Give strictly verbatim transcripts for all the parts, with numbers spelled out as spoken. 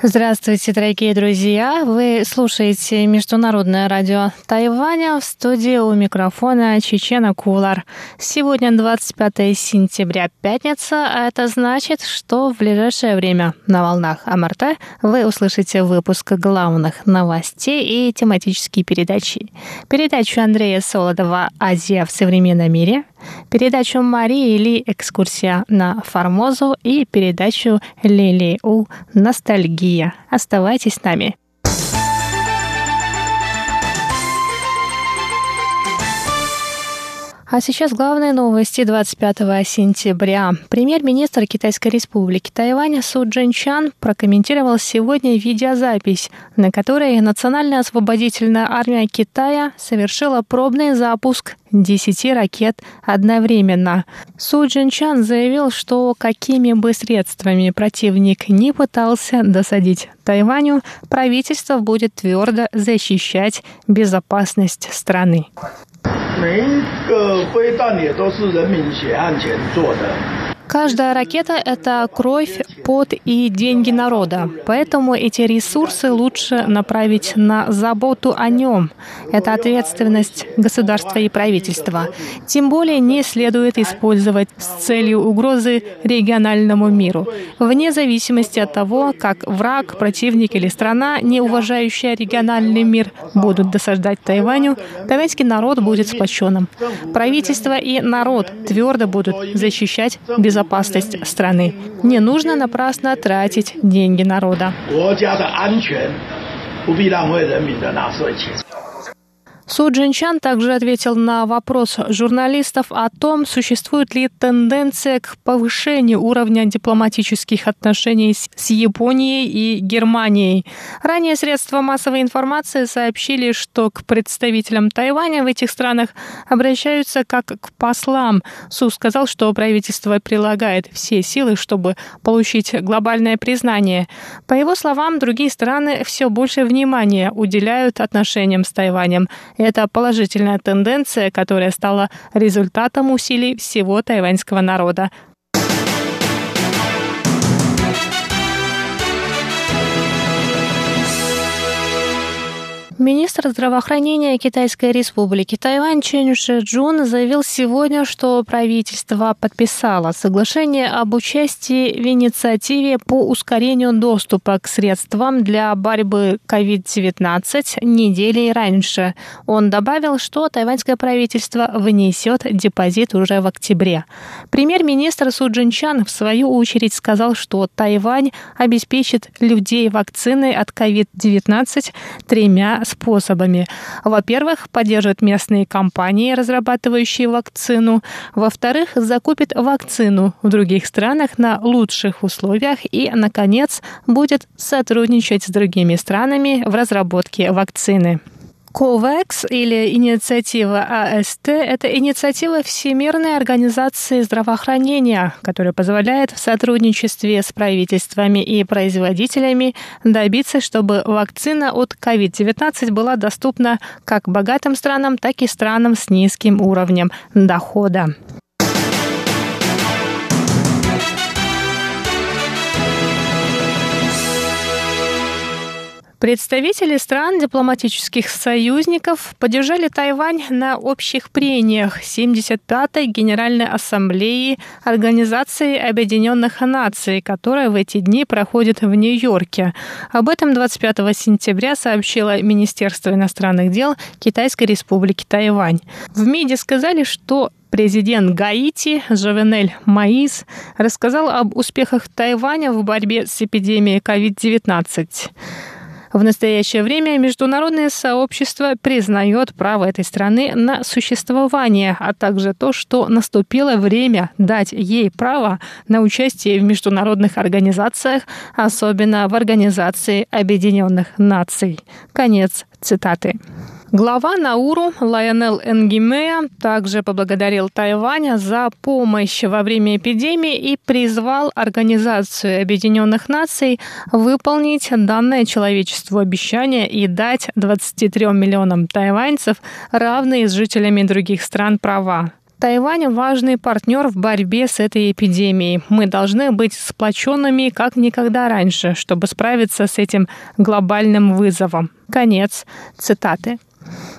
Здравствуйте, дорогие друзья! Вы слушаете Международное радио Тайваня, в студии у микрофона Чечена Куулар. Сегодня двадцать пятое сентября, пятница, а это значит, что в ближайшее время на волнах МРТ вы услышите выпуск главных новостей и тематические передачи. Передачу Андрея Солодова «Азия в современном мире», передачу Марии Ли «Экскурсия на Формозу» и передачу Лилии У «Ностальгия». Оставайтесь с нами. А сейчас главные новости двадцать пятого сентября. Премьер-министр Китайской Республики Тайвань Су Чжин Чан прокомментировал сегодня видеозапись, на которой Национальная освободительная армия Китая совершила пробный запуск десяти ракет одновременно. Су Чжин Чан заявил, что какими бы средствами противник не пытался досадить Тайваню, правительство будет твердо защищать безопасность страны. Каждая ракета – это кровь, пот и деньги народа. Поэтому эти ресурсы лучше направить на заботу о нем. Это ответственность государства и правительства. Тем более не следует использовать с целью угрозы региональному миру. Вне зависимости от того, как враг, противник или страна, не уважающая региональный мир, будут досаждать Тайваню, тайваньский народ будет сплоченным. Правительство и народ твердо будут защищать безопасность. безопасность страны. Не нужно напрасно тратить деньги народа. Су Чжин Чан также ответил на вопрос журналистов о том, существует ли тенденция к повышению уровня дипломатических отношений с Японией и Германией. Ранее средства массовой информации сообщили, что к представителям Тайваня в этих странах обращаются как к послам. Су сказал, что правительство прилагает все силы, чтобы получить глобальное признание. По его словам, другие страны все больше внимания уделяют отношениям с Тайванем. Это положительная тенденция, которая стала результатом усилий всего тайваньского народа. Министр здравоохранения Китайской Республики Тайвань Чен Шичжун заявил сегодня, что правительство подписало соглашение об участии в инициативе по ускорению доступа к средствам для борьбы ковид девятнадцать недели раньше. Он добавил, что тайваньское правительство внесет депозит уже в октябре. Премьер-министр Су Чжин Чан в свою очередь сказал, что Тайвань обеспечит людей вакциной от ковид девятнадцать тремя способами. Во-первых, поддержит местные компании, разрабатывающие вакцину. Во-вторых, закупит вакцину в других странах на лучших условиях и, наконец, будет сотрудничать с другими странами в разработке вакцины. КОВЭКС или инициатива АСТ – это инициатива Всемирной организации здравоохранения, которая позволяет в сотрудничестве с правительствами и производителями добиться, чтобы вакцина от ковид девятнадцать была доступна как богатым странам, так и странам с низким уровнем дохода. Представители стран дипломатических союзников поддержали Тайвань на общих прениях семьдесят пятой Генеральной Ассамблеи Организации Объединенных Наций, которая в эти дни проходит в Нью-Йорке. Об этом двадцать пятого сентября сообщило Министерство иностранных дел Китайской Республики Тайвань. В МИДе сказали, что президент Гаити Жовенель Моис рассказал об успехах Тайваня в борьбе с эпидемией ковид девятнадцать. В настоящее время международное сообщество признает право этой страны на существование, а также то, что наступило время дать ей право на участие в международных организациях, особенно в Организации Объединенных Наций. Конец цитаты. Глава Науру Лайонел Энгимея также поблагодарил Тайвань за помощь во время эпидемии и призвал Организацию Объединенных Наций выполнить данное человечеству обещание и дать двадцати трём миллионам тайваньцев, равные с жителями других стран, права. Тайвань – важный партнер в борьбе с этой эпидемией. Мы должны быть сплоченными как никогда раньше, чтобы справиться с этим глобальным вызовом. Конец цитаты.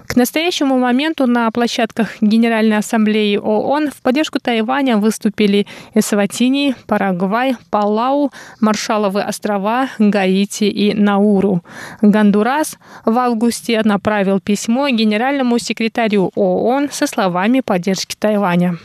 К настоящему моменту на площадках Генеральной Ассамблеи ООН в поддержку Тайваня выступили Эсватини, Парагвай, Палау, Маршалловы острова, Гаити и Науру. Гондурас в августе направил письмо генеральному секретарю ООН со словами поддержки Тайваня.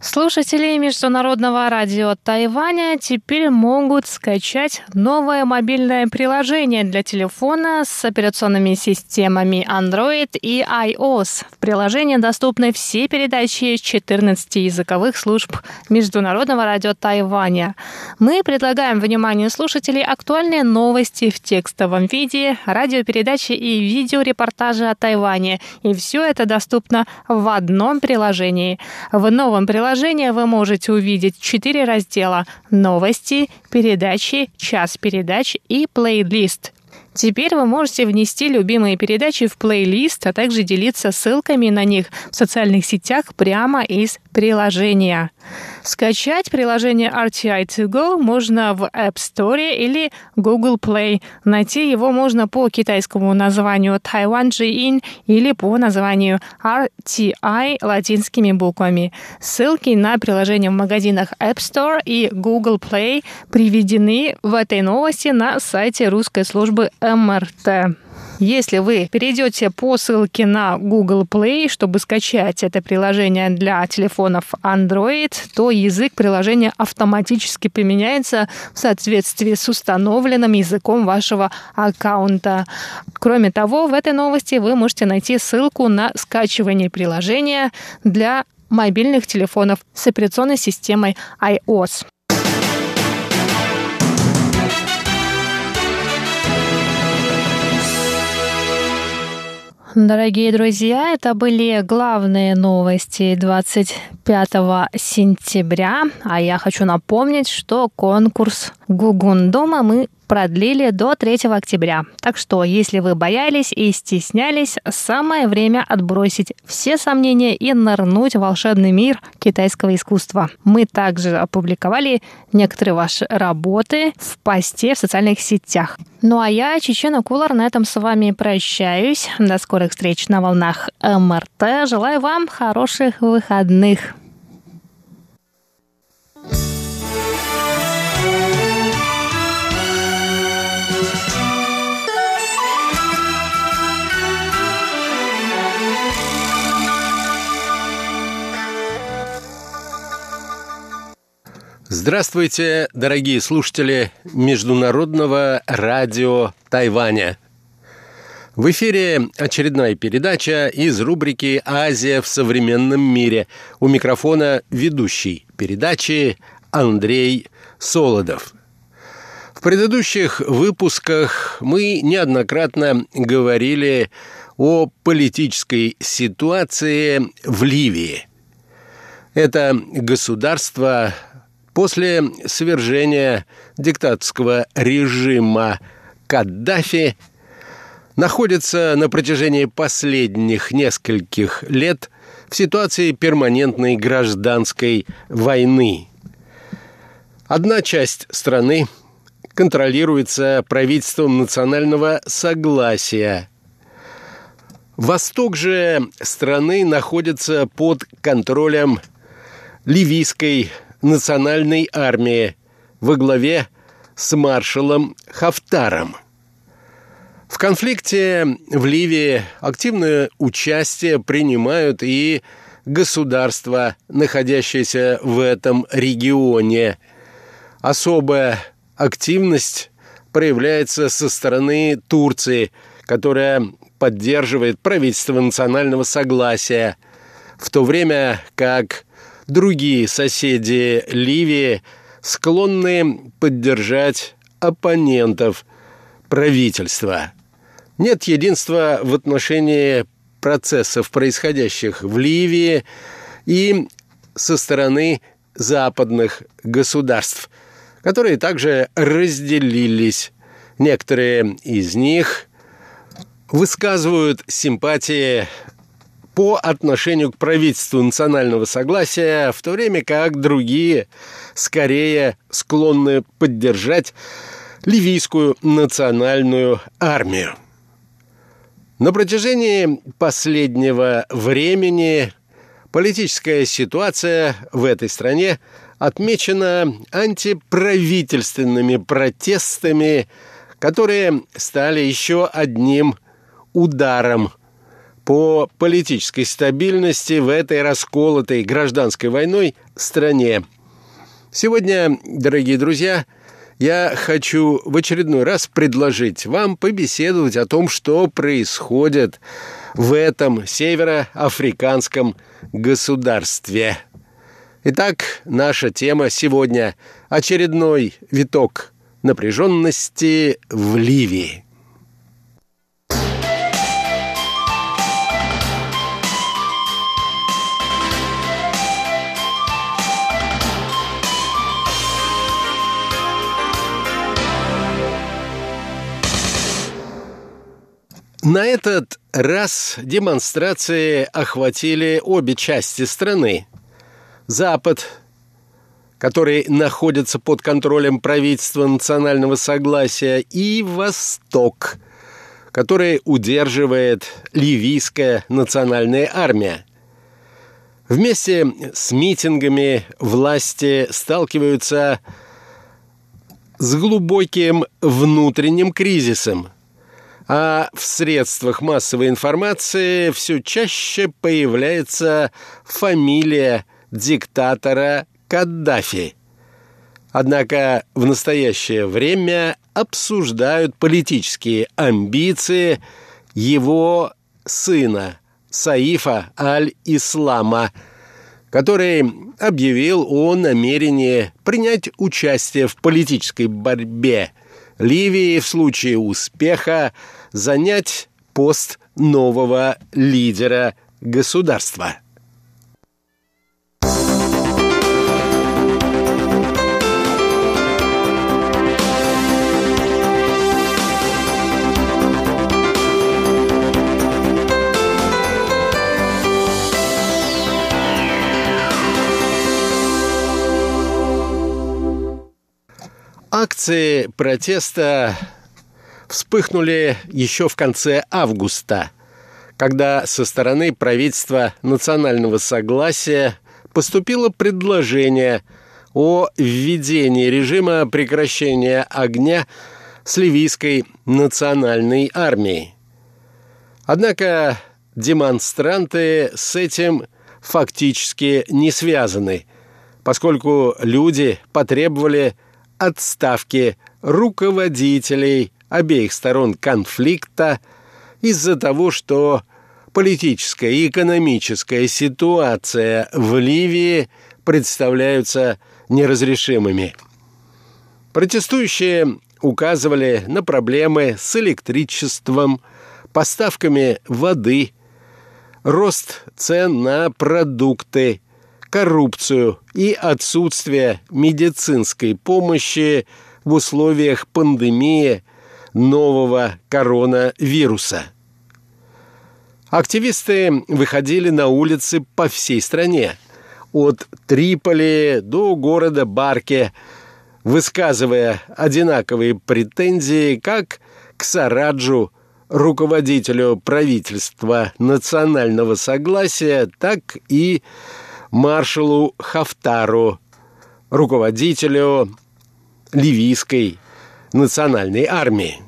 Слушатели Международного радио Тайваня теперь могут скачать новое мобильное приложение для телефона с операционными системами Android и iOS. В приложении доступны все передачи четырнадцати языковых служб Международного радио Тайваня. Мы предлагаем вниманию слушателей актуальные новости в текстовом виде, радиопередачи и видеорепортажи о Тайване. И все это доступно в одном приложении. В новом приложении вы можете увидеть четыре раздела: новости, передачи, час передач и плейлист. Теперь вы можете внести любимые передачи в плейлист, а также делиться ссылками на них в социальных сетях прямо из приложения. Скачать приложение эр ти ай ту гоу можно в App Store или Google Play. Найти его можно по китайскому названию Taiwan Jin или по названию эр ти ай латинскими буквами. Ссылки на приложения в магазинах App Store и Google Play приведены в этой новости на сайте русской службы эм эр тэ. Если вы перейдете по ссылке на Google Play, чтобы скачать это приложение для телефонов Android, то язык приложения автоматически применяется в соответствии с установленным языком вашего аккаунта. Кроме того, в этой новости вы можете найти ссылку на скачивание приложения для мобильных телефонов с операционной системой iOS. Дорогие друзья, это были главные новости двадцать пятого сентября. А я хочу напомнить, что конкурс «Гугундома» мы продлили до третьего октября. Так что, если вы боялись и стеснялись, самое время отбросить все сомнения и нырнуть в волшебный мир китайского искусства. Мы также опубликовали некоторые ваши работы в посте в социальных сетях. Ну а я, Чечена Куулар, на этом с вами прощаюсь. До скорых встреч на волнах эм эр тэ. Желаю вам хороших выходных. Здравствуйте, дорогие слушатели Международного радио Тайваня. В эфире очередная передача из рубрики «Азия в современном мире». У микрофона ведущий передачи Андрей Солодов. В предыдущих выпусках мы неоднократно говорили о политической ситуации в Ливии. Это государство после свержения диктаторского режима Каддафи находится на протяжении последних нескольких лет в ситуации перманентной гражданской войны. Одна часть страны контролируется правительством национального согласия. Восток же страны находится под контролем ливийской национальной армии во главе с маршалом Хафтаром. В конфликте в Ливии активное участие принимают и государства, находящиеся в этом регионе. Особая активность проявляется со стороны Турции, которая поддерживает правительство национального согласия, в то время как другие соседи Ливии склонные поддержать оппонентов правительства. Нет единства в отношении процессов, происходящих в Ливии и со стороны западных государств, которые также разделились. Некоторые из них высказывают симпатии по отношению к правительству национального согласия, в то время как другие скорее склонны поддержать ливийскую национальную армию. На протяжении последнего времени политическая ситуация в этой стране отмечена антиправительственными протестами, которые стали еще одним ударом по политической стабильности в этой расколотой гражданской войной стране. Сегодня, дорогие друзья, я хочу в очередной раз предложить вам побеседовать о том, что происходит в этом североафриканском государстве. Итак, наша тема сегодня – очередной виток напряженности в Ливии. На этот раз демонстрации охватили обе части страны. Запад, который находится под контролем правительства национального согласия, и Восток, который удерживает ливийская национальная армия. Вместе с митингами власти сталкиваются с глубоким внутренним кризисом, а в средствах массовой информации все чаще появляется фамилия диктатора Каддафи. Однако в настоящее время обсуждают политические амбиции его сына Саифа Аль-Ислама, который объявил о намерении принять участие в политической борьбе Ливии в случае успеха занять пост нового лидера государства. Акции протеста вспыхнули еще в конце августа, когда со стороны правительства национального согласия поступило предложение о введении режима прекращения огня с ливийской национальной армией. Однако демонстранты с этим фактически не связаны, поскольку люди потребовали отставки руководителей обеих сторон конфликта из-за того, что политическая и экономическая ситуация в Ливии представляются неразрешимыми. Протестующие указывали на проблемы с электричеством, поставками воды, рост цен на продукты, коррупцию и отсутствие медицинской помощи в условиях пандемии нового коронавируса. Активисты выходили на улицы по всей стране, от Триполи до города Барке, высказывая одинаковые претензии как к Сараджу, руководителю правительства национального согласия, так и маршалу Хафтару, руководителю ливийской национальной армии.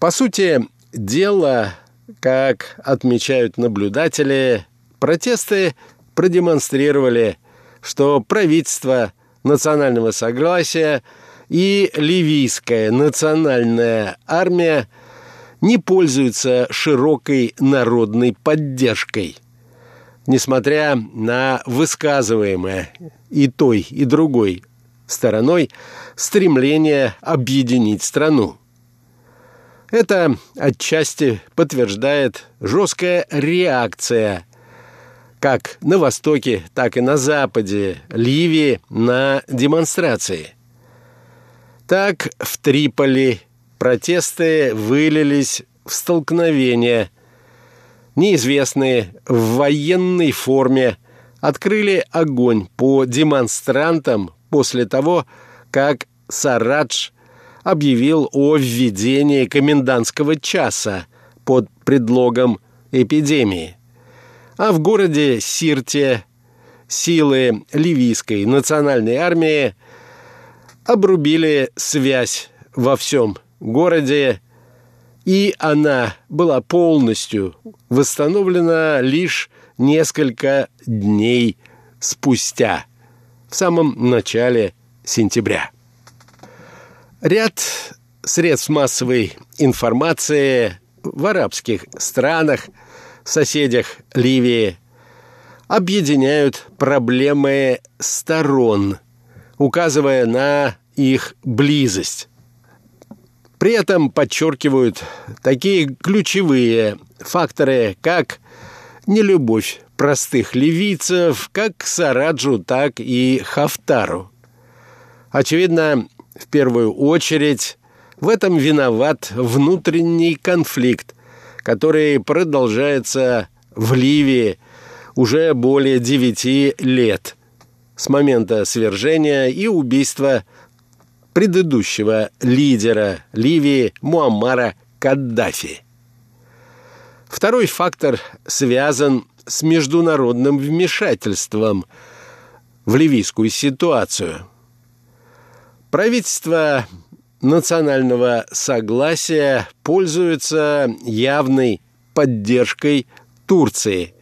По сути дела, как отмечают наблюдатели, протесты продемонстрировали, что правительство национального согласия и ливийская национальная армия не пользуются широкой народной поддержкой. Несмотря на высказываемое и той, и другой стороной стремление объединить страну. Это отчасти подтверждает жесткая реакция как на Востоке, так и на Западе Ливии на демонстрации. Так в Триполи протесты вылились в столкновения. Неизвестные в военной форме открыли огонь по демонстрантам после того, как Сарадж объявил о введении комендантского часа под предлогом эпидемии. А в городе Сирте силы ливийской национальной армии обрубили связь во всем городе, и она была полностью восстановлена лишь несколько дней спустя, в самом начале сентября. Ряд средств массовой информации в арабских странах, соседях Ливии, объединяют проблемы сторон, указывая на их близость. При этом подчеркивают такие ключевые факторы, как нелюбовь простых ливийцев как к Сараджу, так и Хафтару. Очевидно, в первую очередь в этом виноват внутренний конфликт, который продолжается в Ливии уже более девяти лет с момента свержения и убийства предыдущего лидера Ливии Муаммара Каддафи. Второй фактор связан с международным вмешательством в ливийскую ситуацию. Правительство национального согласия пользуется явной поддержкой Турции,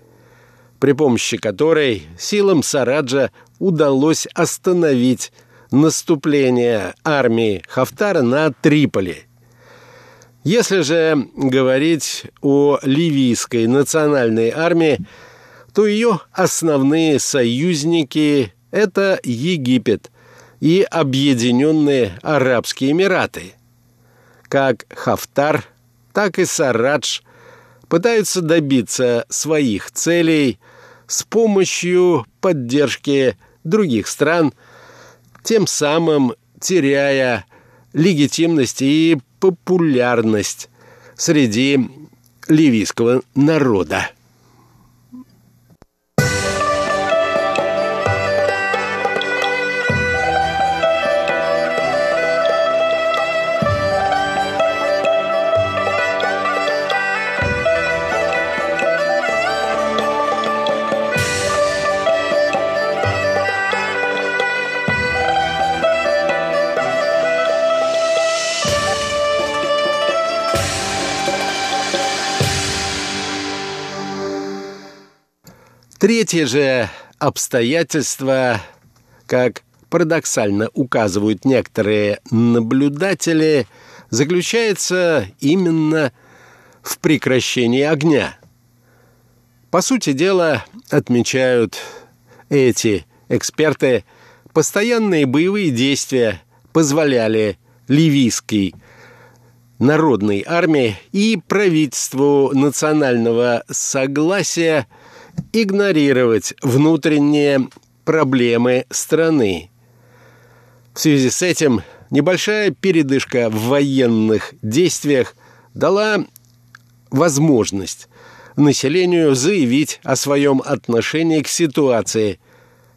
при помощи которой силам Сараджа удалось остановить наступление армии Хафтара на Триполи. Если же говорить о ливийской национальной армии, то ее основные союзники – это Египет и Объединенные Арабские Эмираты. Как Хафтар, так и Сарадж пытаются добиться своих целей с помощью поддержки других стран, тем самым теряя легитимность и популярность среди ливийского народа. Третье же обстоятельство, как парадоксально указывают некоторые наблюдатели, заключается именно в прекращении огня. По сути дела, отмечают эти эксперты, постоянные боевые действия позволяли ливийской народной армии и правительству национального согласия игнорировать внутренние проблемы страны. В связи с этим небольшая передышка в военных действиях дала возможность населению заявить о своем отношении к ситуации,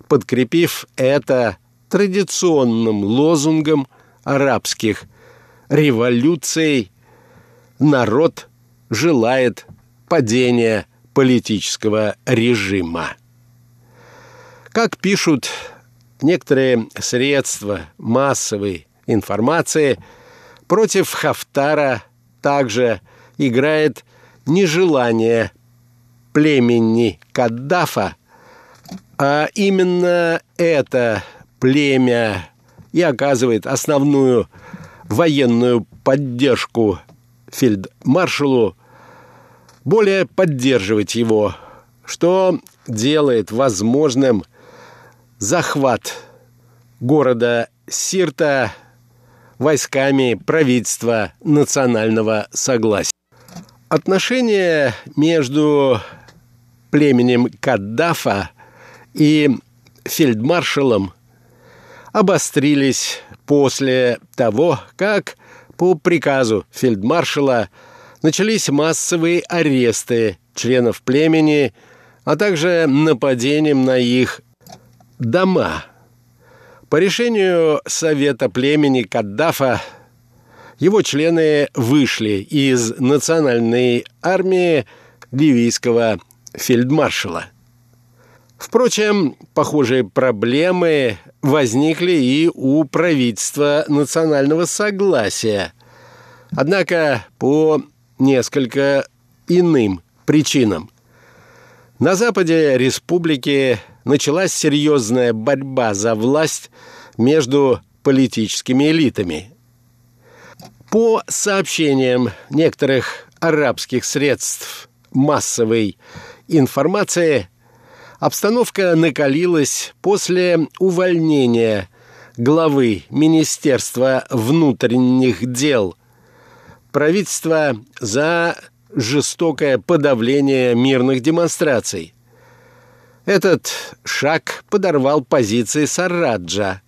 подкрепив это традиционным лозунгом арабских революций «Народ желает падения политического режима». Как пишут некоторые средства массовой информации, против Хафтара также играет нежелание племени Каддафа, а именно это племя и оказывает основную военную поддержку фельдмаршалу, более поддерживать его, что делает возможным захват города Сирта войсками правительства национального согласия. Отношения между племенем Каддафа и фельдмаршалом обострились после того, как по приказу фельдмаршала начались массовые аресты членов племени, а также нападения на их дома. По решению Совета племени Каддафа его члены вышли из национальной армии ливийского фельдмаршала. Впрочем, похожие проблемы возникли и у правительства национального согласия, однако по несколько иным причинам. На западе республики началась серьезная борьба за власть между политическими элитами. По сообщениям некоторых арабских средств массовой информации, обстановка накалилась после увольнения главы Министерства внутренних дел правительства за жестокое подавление мирных демонстраций. Этот шаг подорвал позиции Сараджа,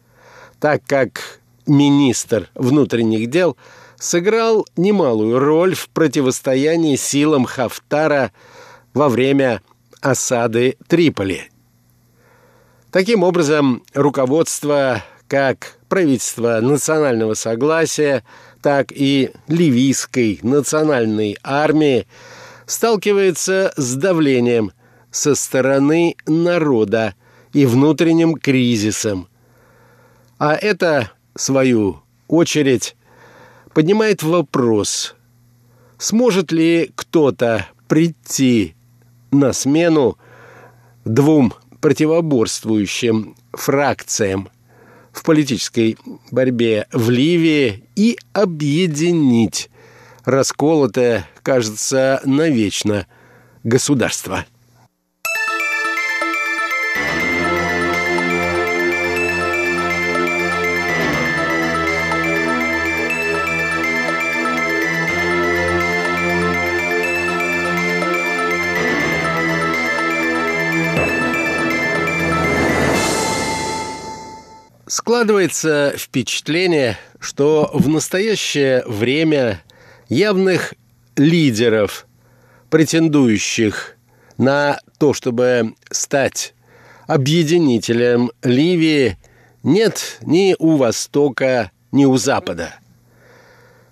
так как министр внутренних дел сыграл немалую роль в противостоянии силам Хафтара во время осады Триполи. Таким образом, руководство как правительства национального согласия, так и ливийской национальной армии сталкивается с давлением со стороны народа и внутренним кризисом. А это, в свою очередь, поднимает вопрос, сможет ли кто-то прийти на смену двум противоборствующим фракциям в политической борьбе в Ливии и объединить расколотое, кажется, навечно государство. Складывается впечатление, что в настоящее время явных лидеров, претендующих на то, чтобы стать объединителем Ливии, нет ни у Востока, ни у Запада.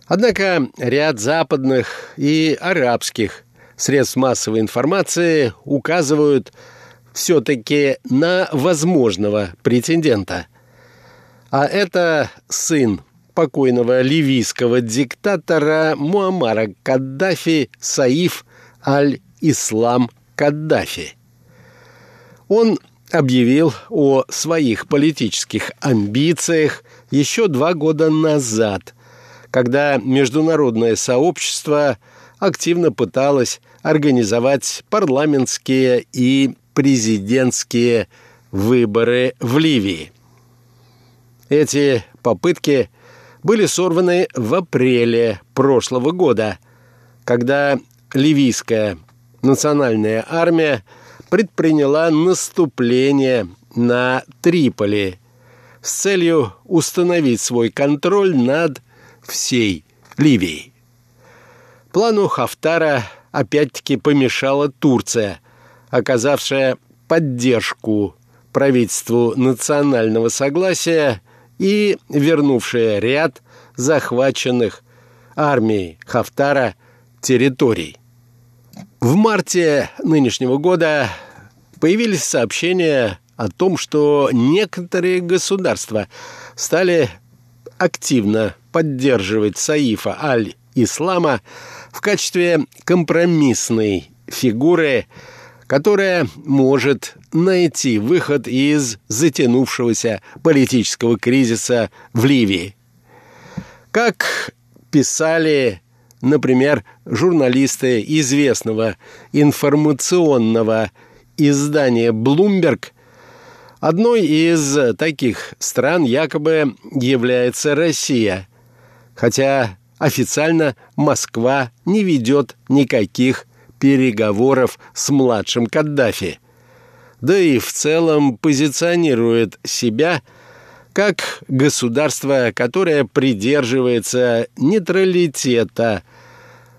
Однако ряд западных и арабских средств массовой информации указывают все-таки на возможного претендента. А это сын покойного ливийского диктатора Муаммара Каддафи Саиф Аль-Ислам Каддафи. Он объявил о своих политических амбициях еще два года назад, когда международное сообщество активно пыталось организовать парламентские и президентские выборы в Ливии. Эти попытки были сорваны в апреле прошлого года, когда ливийская национальная армия предприняла наступление на Триполи с целью установить свой контроль над всей Ливией. Плану Хафтара опять-таки помешала Турция, оказавшая поддержку правительству национального согласия и вернувшая ряд захваченных армией Хафтара территорий. В марте нынешнего года появились сообщения о том, что некоторые государства стали активно поддерживать Саифа Аль-Ислама в качестве компромиссной фигуры, которая может найти выход из затянувшегося политического кризиса в Ливии. Как писали, например, журналисты известного информационного издания Bloomberg, Одной из таких стран якобы является Россия, хотя официально Москва не ведет никаких переговоров с младшим Каддафи, да и в целом позиционирует себя как государство, которое придерживается нейтралитета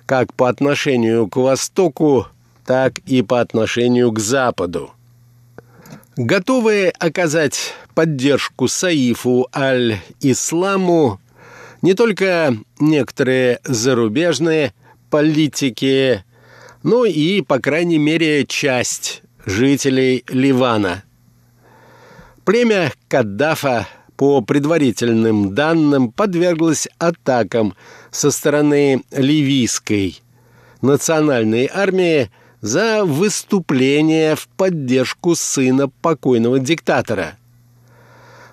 как по отношению к Востоку, так и по отношению к Западу. Готовые оказать поддержку Саифу Аль-Исламу не только некоторые зарубежные политики, но и, по крайней мере, часть жителей Ливана. Племя Каддафа, по предварительным данным, подверглось атакам со стороны ливийской национальной армии за выступление в поддержку сына покойного диктатора.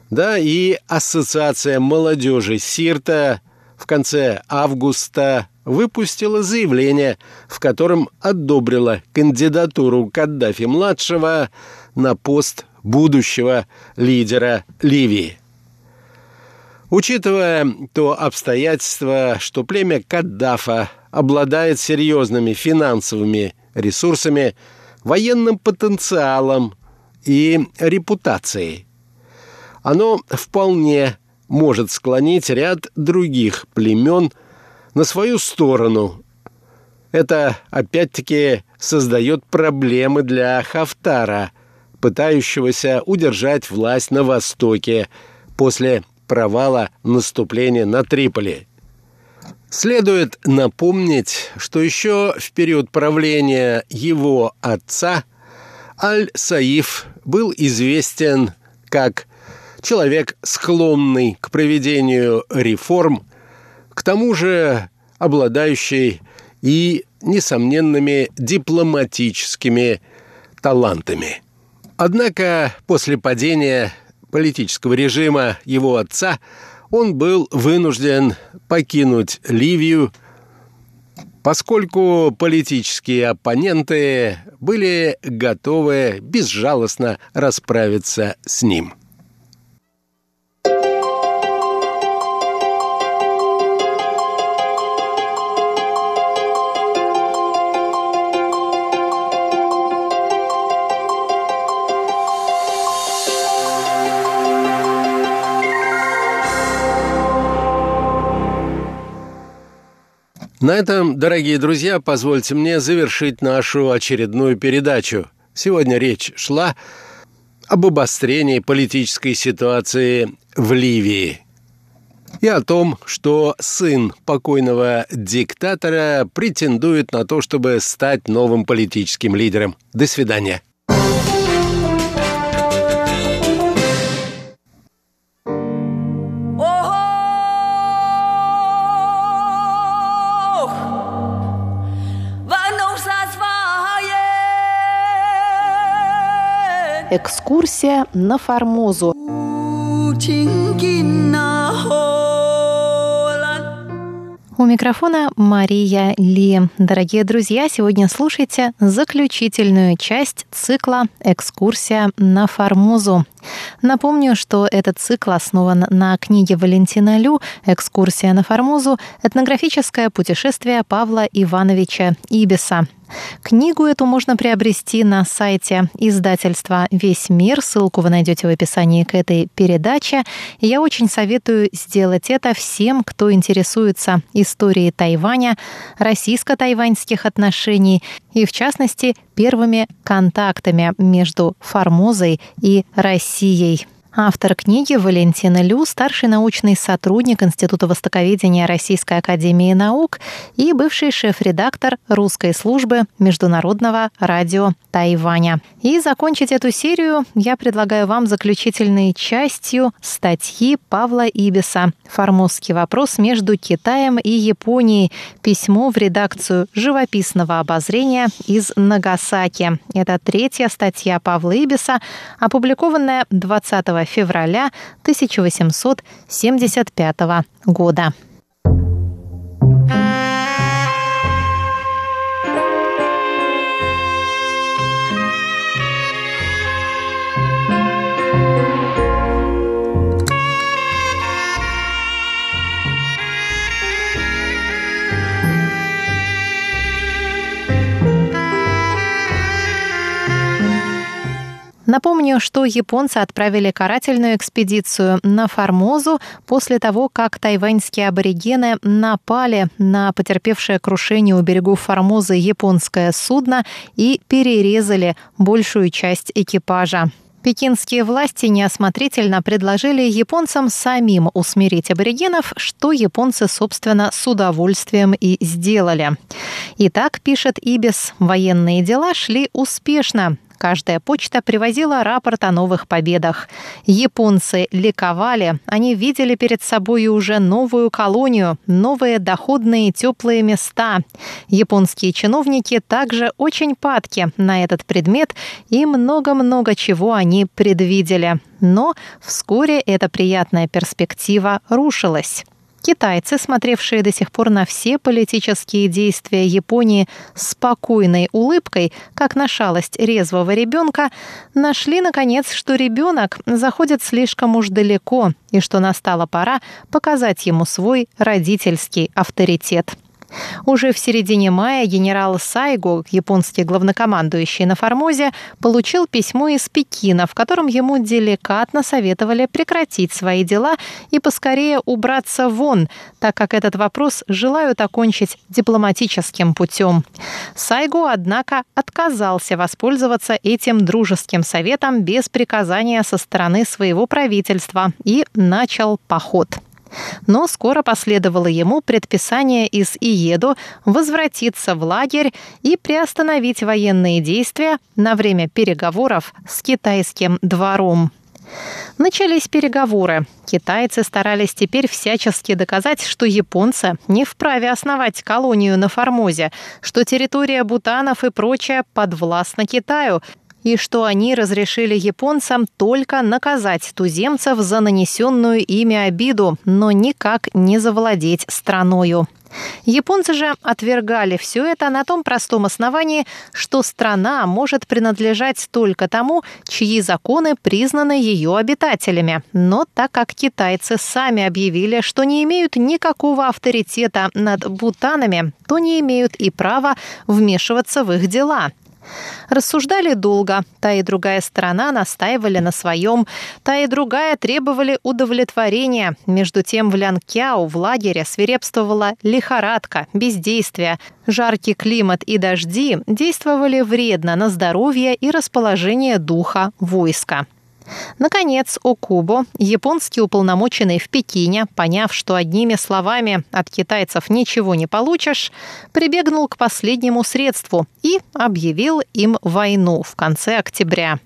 Да, и Ассоциация молодежи Сирта в конце августа выпустила заявление, в котором одобрила кандидатуру Каддафи-младшего на пост будущего лидера Ливии. Учитывая то обстоятельство, что племя Каддафа обладает серьезными финансовыми ресурсами, военным потенциалом и репутацией, оно вполне может склонить ряд других племен на свою сторону. Это, опять-таки, создает проблемы для Хафтара, пытающегося удержать власть на Востоке после провала наступления на Триполи. Следует напомнить, что еще в период правления его отца Аль-Саиф был известен как человек, склонный к проведению реформ, к тому же обладающий и несомненными дипломатическими талантами. Однако после падения политического режима его отца он был вынужден покинуть Ливию, поскольку политические оппоненты были готовы безжалостно расправиться с ним. На этом, дорогие друзья, позвольте мне завершить нашу очередную передачу. Сегодня речь шла об обострении политической ситуации в Ливии и о том, что сын покойного диктатора претендует на то, чтобы стать новым политическим лидером. До свидания. Экскурсия на Формозу. У микрофона Мария Ли. Дорогие друзья, сегодня слушайте заключительную часть цикла «Экскурсия на Формозу». Напомню, что этот цикл основан на книге Валентина Лю «Экскурсия на Формозу. Этнографическое путешествие Павла Ивановича Ибиса». Книгу эту можно приобрести на сайте издательства «Весь мир». Ссылку вы найдете в описании к этой передаче. Я очень советую сделать это всем, кто интересуется историей Тайваня, российско-тайваньских отношений и, в частности, первыми контактами между Формозой и Россией. Автор книги Валентина Лю, старший научный сотрудник Института востоковедения Российской академии наук и бывший шеф-редактор русской службы Международного радио Тайваня. И закончить эту серию я предлагаю вам заключительной частью статьи Павла Ибиса «Формозский вопрос между Китаем и Японией. Письмо в редакцию живописного обозрения из Нагасаки». Это третья статья Павла Ибиса, опубликованная двадцатого февраля тысяча восемьсот семьдесят пятого года. Напомню, что японцы отправили карательную экспедицию на Формозу после того, как тайваньские аборигены напали на потерпевшее крушение у берегов Формозы японское судно и перерезали большую часть экипажа. Пекинские власти неосмотрительно предложили японцам самим усмирить аборигенов, что японцы, собственно, с удовольствием и сделали. Итак, пишет Ибис, военные дела шли успешно. Каждая почта привозила рапорт о новых победах. Японцы ликовали. Они видели перед собой уже новую колонию, новые доходные теплые места. Японские чиновники также очень падки на этот предмет, и много-много чего они предвидели. Но вскоре эта приятная перспектива рушилась. Китайцы, смотревшие до сих пор на все политические действия Японии с спокойной улыбкой, как на шалость резвого ребенка, нашли, наконец, что ребенок заходит слишком уж далеко и что настала пора показать ему свой родительский авторитет. Уже в середине мая генерал Сайго, японский главнокомандующий на Формозе, получил письмо из Пекина, в котором ему деликатно советовали прекратить свои дела и поскорее убраться вон, так как этот вопрос желают окончить дипломатическим путем. Сайго, однако, отказался воспользоваться этим дружеским советом без приказания со стороны своего правительства и начал поход. Но скоро последовало ему предписание из Иедо возвратиться в лагерь и приостановить военные действия на время переговоров с китайским двором. Начались переговоры. Китайцы старались теперь всячески доказать, что японцы не вправе основать колонию на Формозе, что территория Бутанов и прочее подвластна Китаю, и что они разрешили японцам только наказать туземцев за нанесенную ими обиду, но никак не завладеть страною. Японцы же отвергали все это на том простом основании, что страна может принадлежать только тому, чьи законы признаны ее обитателями. Но так как китайцы сами объявили, что не имеют никакого авторитета над Бутанами, то не имеют и права вмешиваться в их дела. Рассуждали долго. Та и другая сторона настаивали на своем. Та и другая требовали удовлетворения. Между тем в Лянкяо в лагере свирепствовала лихорадка, бездействие. Жаркий климат и дожди действовали вредно на здоровье и расположение духа войска. Наконец, Окубо, японский уполномоченный в Пекине, поняв, что одними словами от китайцев ничего не получишь, прибегнул к последнему средству и объявил им войну в конце октября.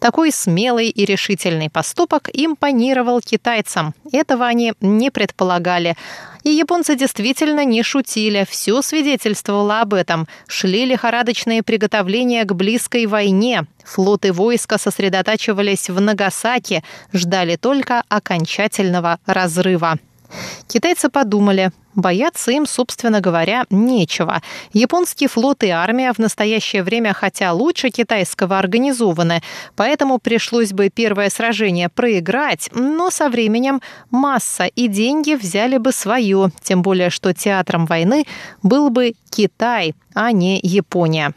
Такой смелый и решительный поступок импонировал китайцам. Этого они не предполагали. И японцы действительно не шутили. Все свидетельствовало об этом. Шли лихорадочные приготовления к близкой войне. Флоты войска сосредотачивались в Нагасаки, ждали только окончательного разрыва. Китайцы подумали, бояться им, собственно говоря, нечего. Японский флот и армия в настоящее время, хотя лучше китайского, организованы, поэтому пришлось бы первое сражение проиграть, но со временем масса и деньги взяли бы свое, тем более что театром войны был бы Китай, а не Япония.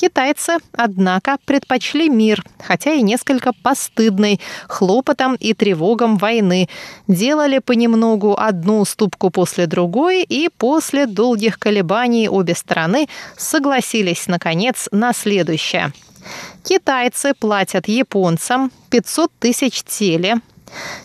Китайцы, однако, предпочли мир, хотя и несколько постыдный, хлопотам и тревогам войны. Делали понемногу одну уступку после другой, и после долгих колебаний обе стороны согласились, наконец, на следующее. Китайцы платят японцам пятьсот тысяч теле,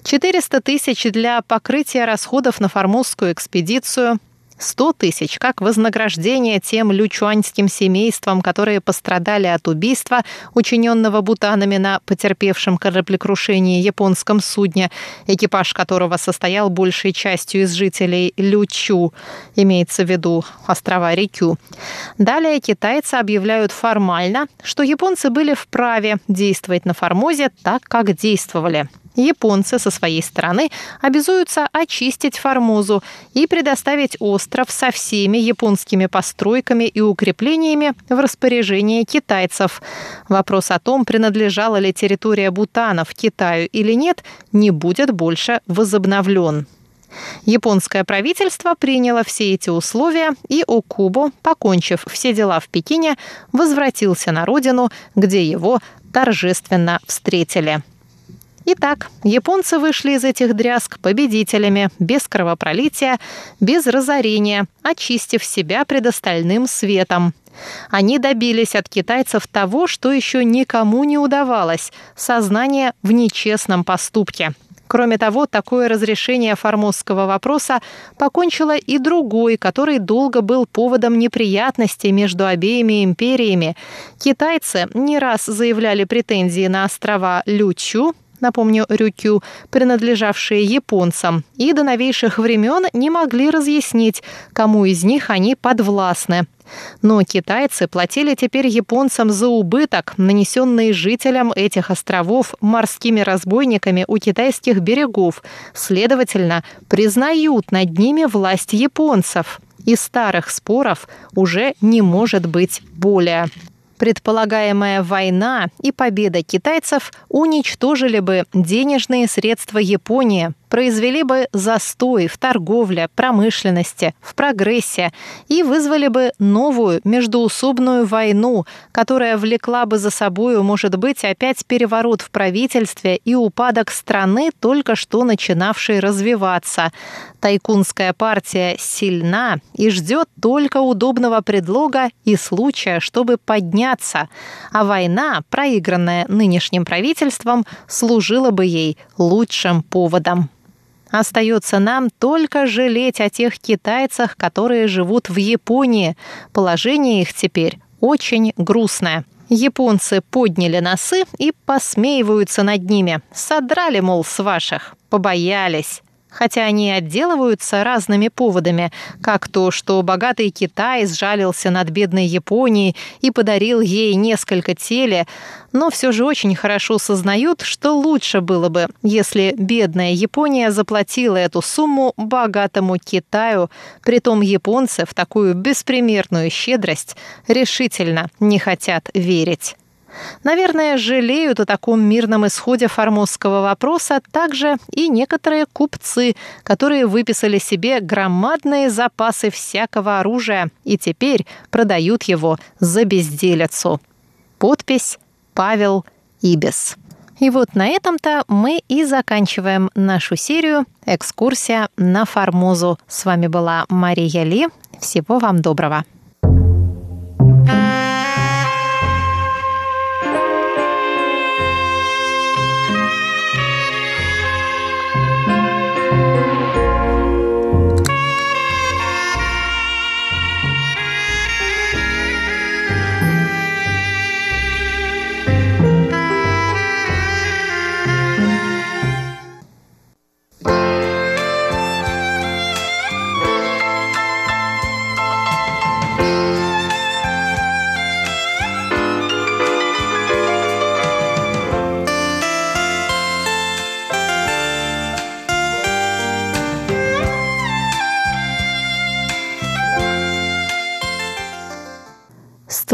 четыреста тысяч для покрытия расходов на формозскую экспедицию, сто тысяч как вознаграждение тем лючуаньским семействам, которые пострадали от убийства, учиненного Бутанами на потерпевшем кораблекрушении японском судне, экипаж которого состоял большей частью из жителей Лючу, имеется в виду острова Рюкю. Далее китайцы объявляют формально, что японцы были вправе действовать на Формозе так, как действовали. Японцы со своей стороны обязуются очистить Формозу и предоставить остров со всеми японскими постройками и укреплениями в распоряжение китайцев. Вопрос о том, принадлежала ли территория Бутанов Китаю или нет, не будет больше возобновлен. Японское правительство приняло все эти условия, и Окубо, покончив все дела в Пекине, возвратился на родину, где его торжественно встретили. Итак, японцы вышли из этих дрязг победителями, без кровопролития, без разорения, очистив себя пред остальным светом. Они добились от китайцев того, что еще никому не удавалось – сознание в нечестном поступке. Кроме того, такое разрешение формозского вопроса покончило и другой, который долго был поводом неприятностей между обеими империями. Китайцы не раз заявляли претензии на острова Лючу, напомню, Рюкю, принадлежавшие японцам, и до новейших времен не могли разъяснить, кому из них они подвластны. Но китайцы платили теперь японцам за убыток, нанесенный жителям этих островов морскими разбойниками у китайских берегов, следовательно, признают над ними власть японцев, и старых споров уже не может быть более. Предполагаемая война и победа китайцев уничтожили бы денежные средства Японии, произвели бы застой в торговле, промышленности, в прогрессе и вызвали бы новую междоусобную войну, которая влекла бы за собою, может быть, опять переворот в правительстве и упадок страны, только что начинавшей развиваться. Тайкунская партия сильна и ждет только удобного предлога и случая, чтобы поднять. А война, проигранная нынешним правительством, служила бы ей лучшим поводом. Остается нам только жалеть о тех китайцах, которые живут в Японии. Положение их теперь очень грустное. Японцы подняли носы и посмеиваются над ними. Содрали, мол, с ваших. Побоялись. Хотя они отделываются разными поводами, как то, что богатый Китай сжалился над бедной Японией и подарил ей несколько теле, но все же очень хорошо сознают, что лучше было бы, если бедная Япония заплатила эту сумму богатому Китаю, притом японцы в такую беспримерную щедрость решительно не хотят верить. Наверное, жалеют о таком мирном исходе формозского вопроса также и некоторые купцы, которые выписали себе громадные запасы всякого оружия и теперь продают его за безделицу. Подпись «Павел Ибис». И вот на этом-то мы и заканчиваем нашу серию «Экскурсия на Формозу». С вами была Мария Ли. Всего вам доброго.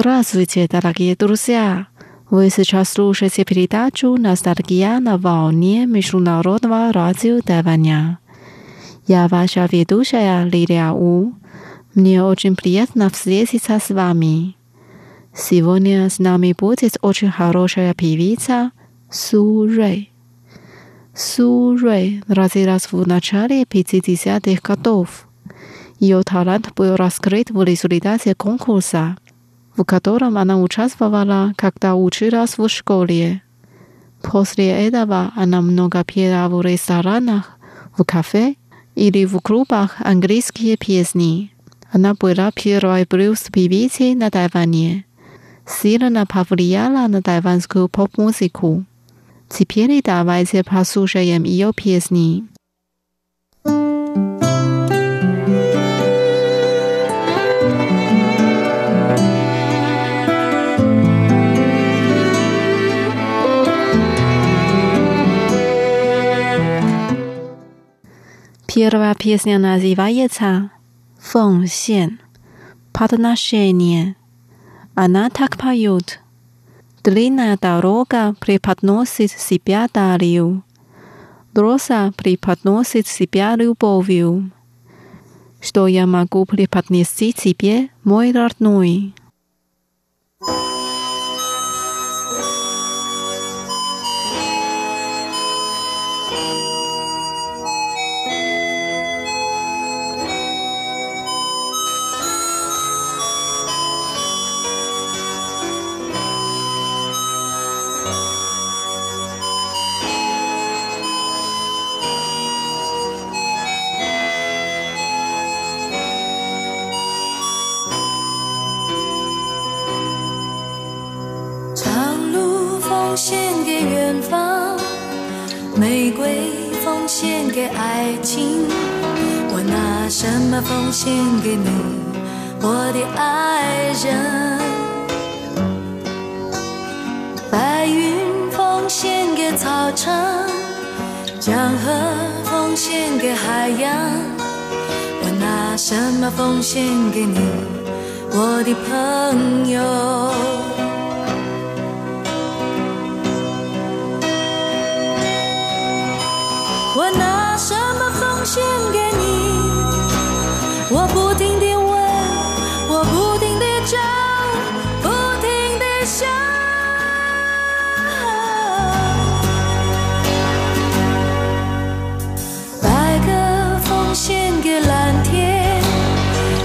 Здравствуйте, дорогие друзья! Вы сейчас слушаете передачу «Ностальгия» на волне Международного радио Тайваня. Я ваша ведущая Лилия У. Мне очень приятно встретиться с вами. Сегодня с нами будет очень хорошая певица Су Рэй. Су Рэй родилась в начале пятидесятых годов. Ее талант был раскрыт в результате конкурса, в котором она участвовала, когда училась в школе. После этого она много пела в ресторанах, в кафе или в клубах английские песни. Она была первой блюз-певицей на Тайване. Сильно повлияла на тайванскую поп-музыку. Теперь давайте послушаем ее песни. Первая песня называется «Фэнсен», «Подношение». Она так поет: «Длинная дорога преподносит себя дарью, роза преподносит себя любовью. Что я могу преподнести тебе, мой родной?» 献给远方，玫瑰奉献给爱情，我拿什么奉献给你，我的爱人？白云奉献给草场，江河奉献给海洋，我拿什么奉献给你，我的朋友？我拿什么奉献给你？我不停地问，我不停地找，不停地想。白鸽奉献给蓝天，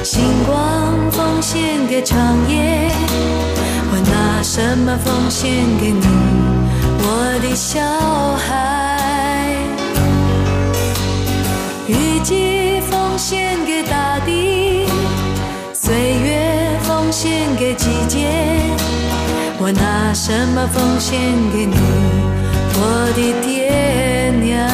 星光奉献给长夜，我拿什么奉献给你，我的小孩？雨季奉献给大地，岁月奉献给季节，我拿什么奉献给你，我的爹娘？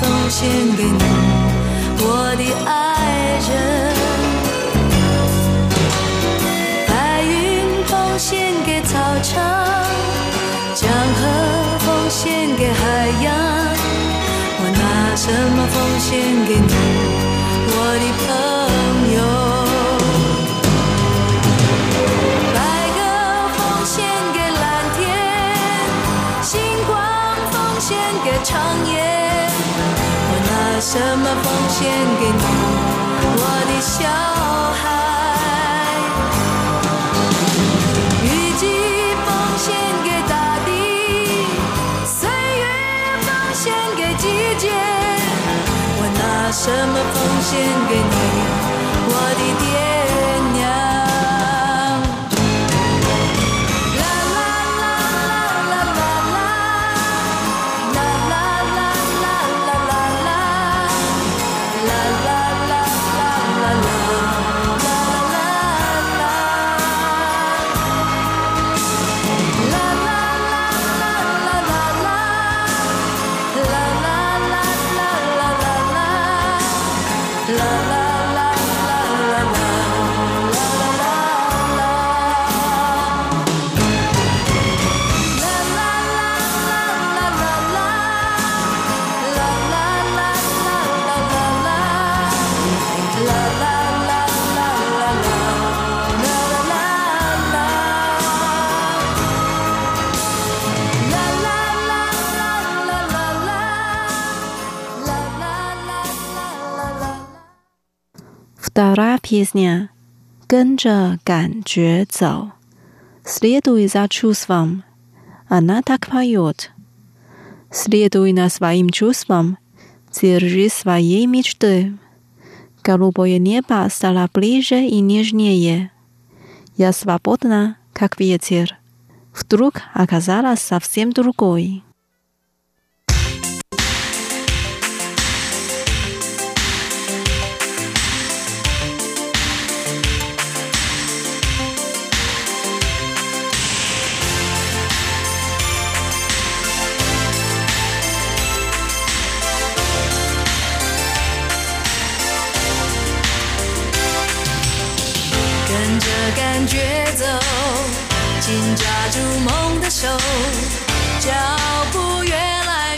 奉献给你，我的爱人。白云奉献给草场，江河奉献给海洋，我拿什么奉献给你，我的朋友？白鸽奉献给蓝天，星光奉献给长夜，什么奉献给你，我的小孩？雨季奉献给大地，岁月奉献给季节，我拿什么奉献给你，我的爹娘？Вторая песня «Гэнджэ ганджуэ цао», «Следуй за чувством». Она так поет: «Следуй за своим чувством, держи своей мечты. Голубое небо стало ближе и нежнее. Я свободна, как ветер. Вдруг оказалась совсем другой».紧抓住梦的手，脚步越来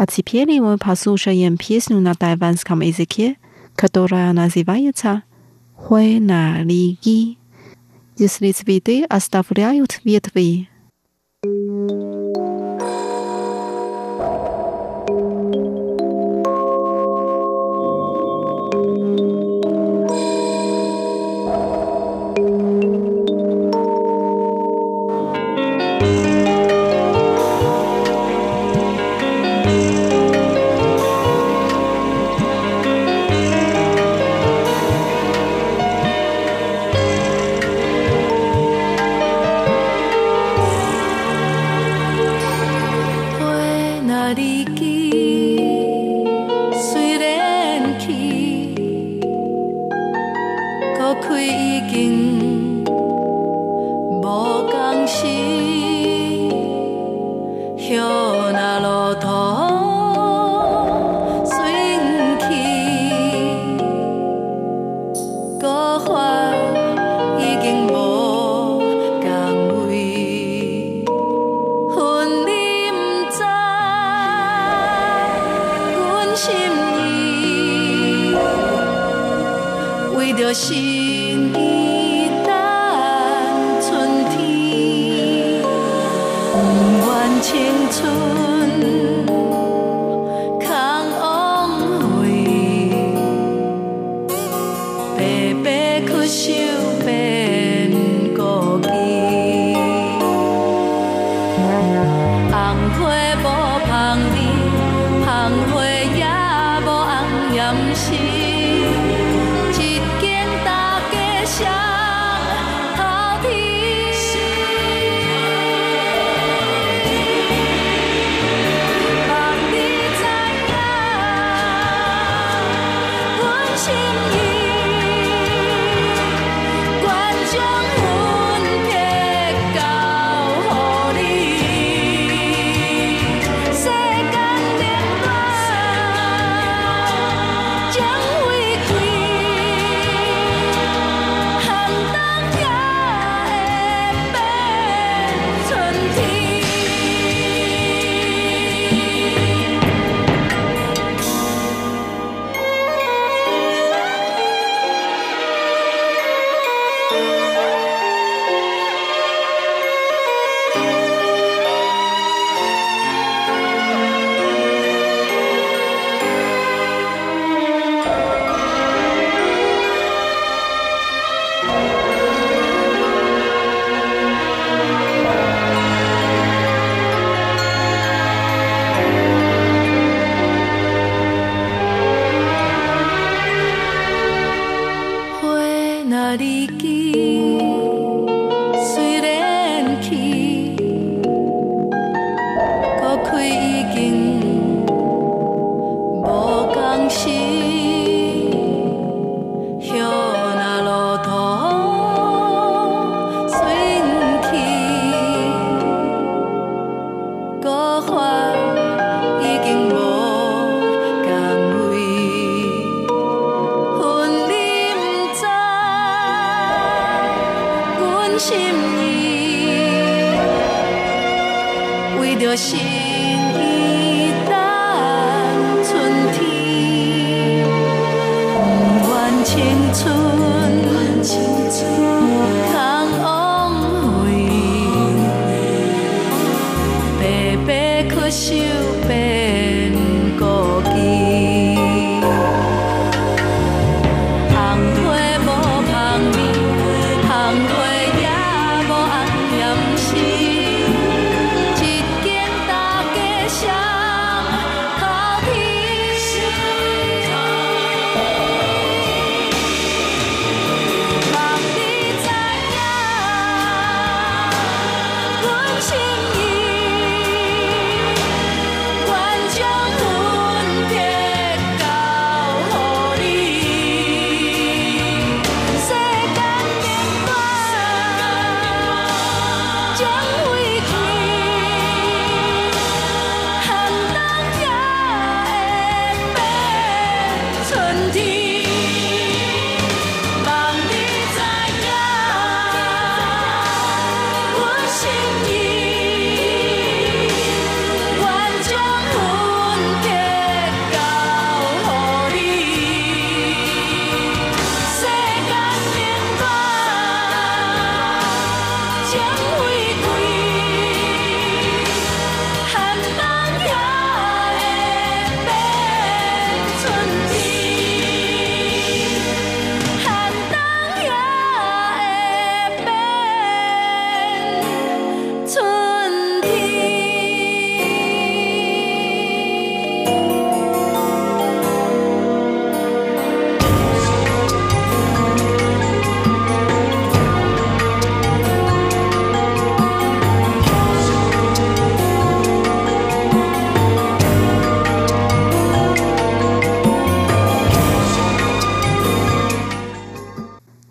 А теперь мы послушаем песню на тайванском языке, которая называется «Хуй на лиги», если цветы оставляют ветви. Baby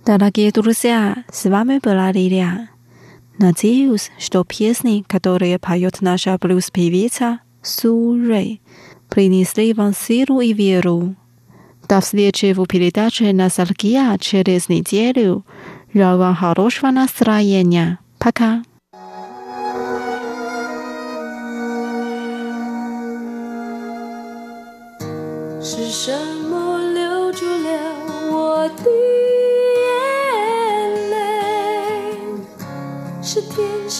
Дорогие друзья, с вами была Лилия. Надеюсь, что песни, которые поет наша блюз-певица Су Рэй, принесли вам силу и веру. До встречи в передаче «Ностальгия» через неделю. Желаю вам хорошего настроения. Пока! Thank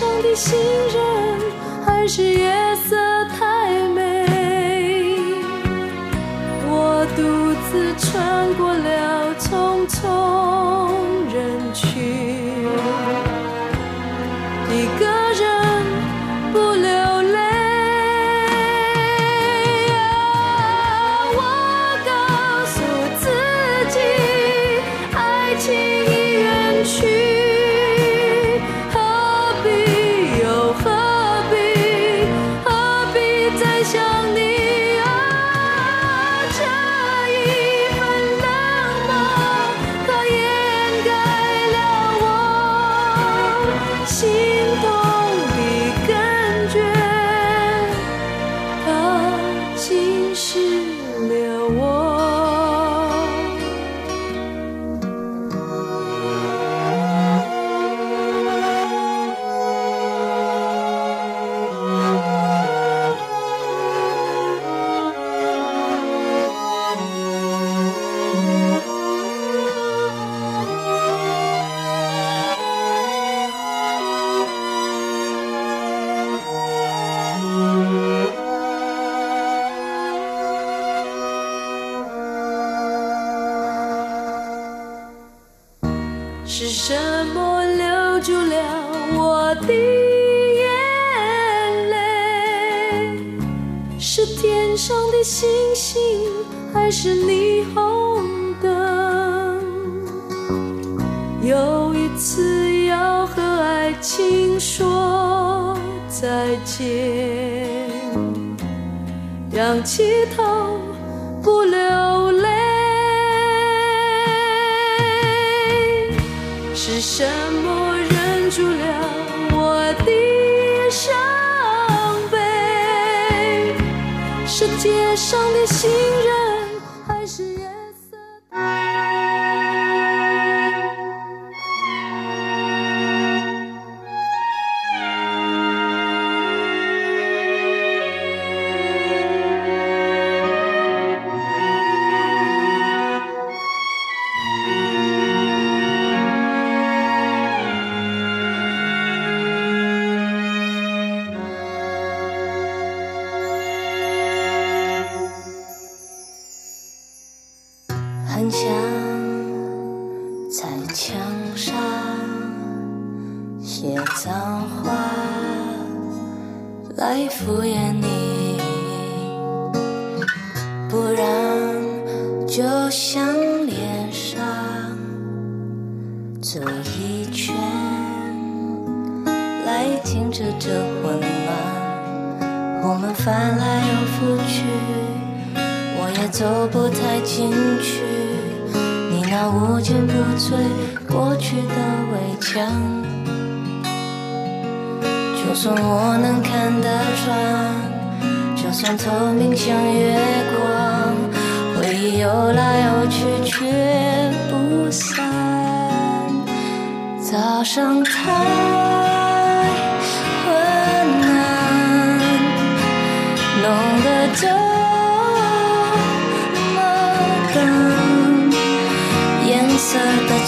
上的行人，还是夜色太美，我独自穿过了匆匆人群，一个人不流泪，啊，我告诉自己爱情已远去，是什么留住了我的眼泪？是天上的星星，还是霓虹灯？又一次要和爱情说再见，仰起头不流泪。是什么忍住了我的伤悲？是街上的行人，还是夜色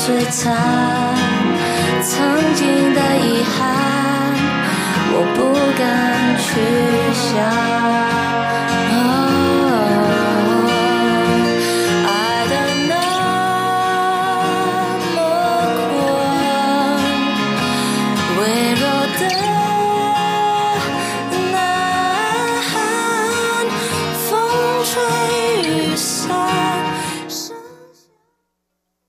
？It's time.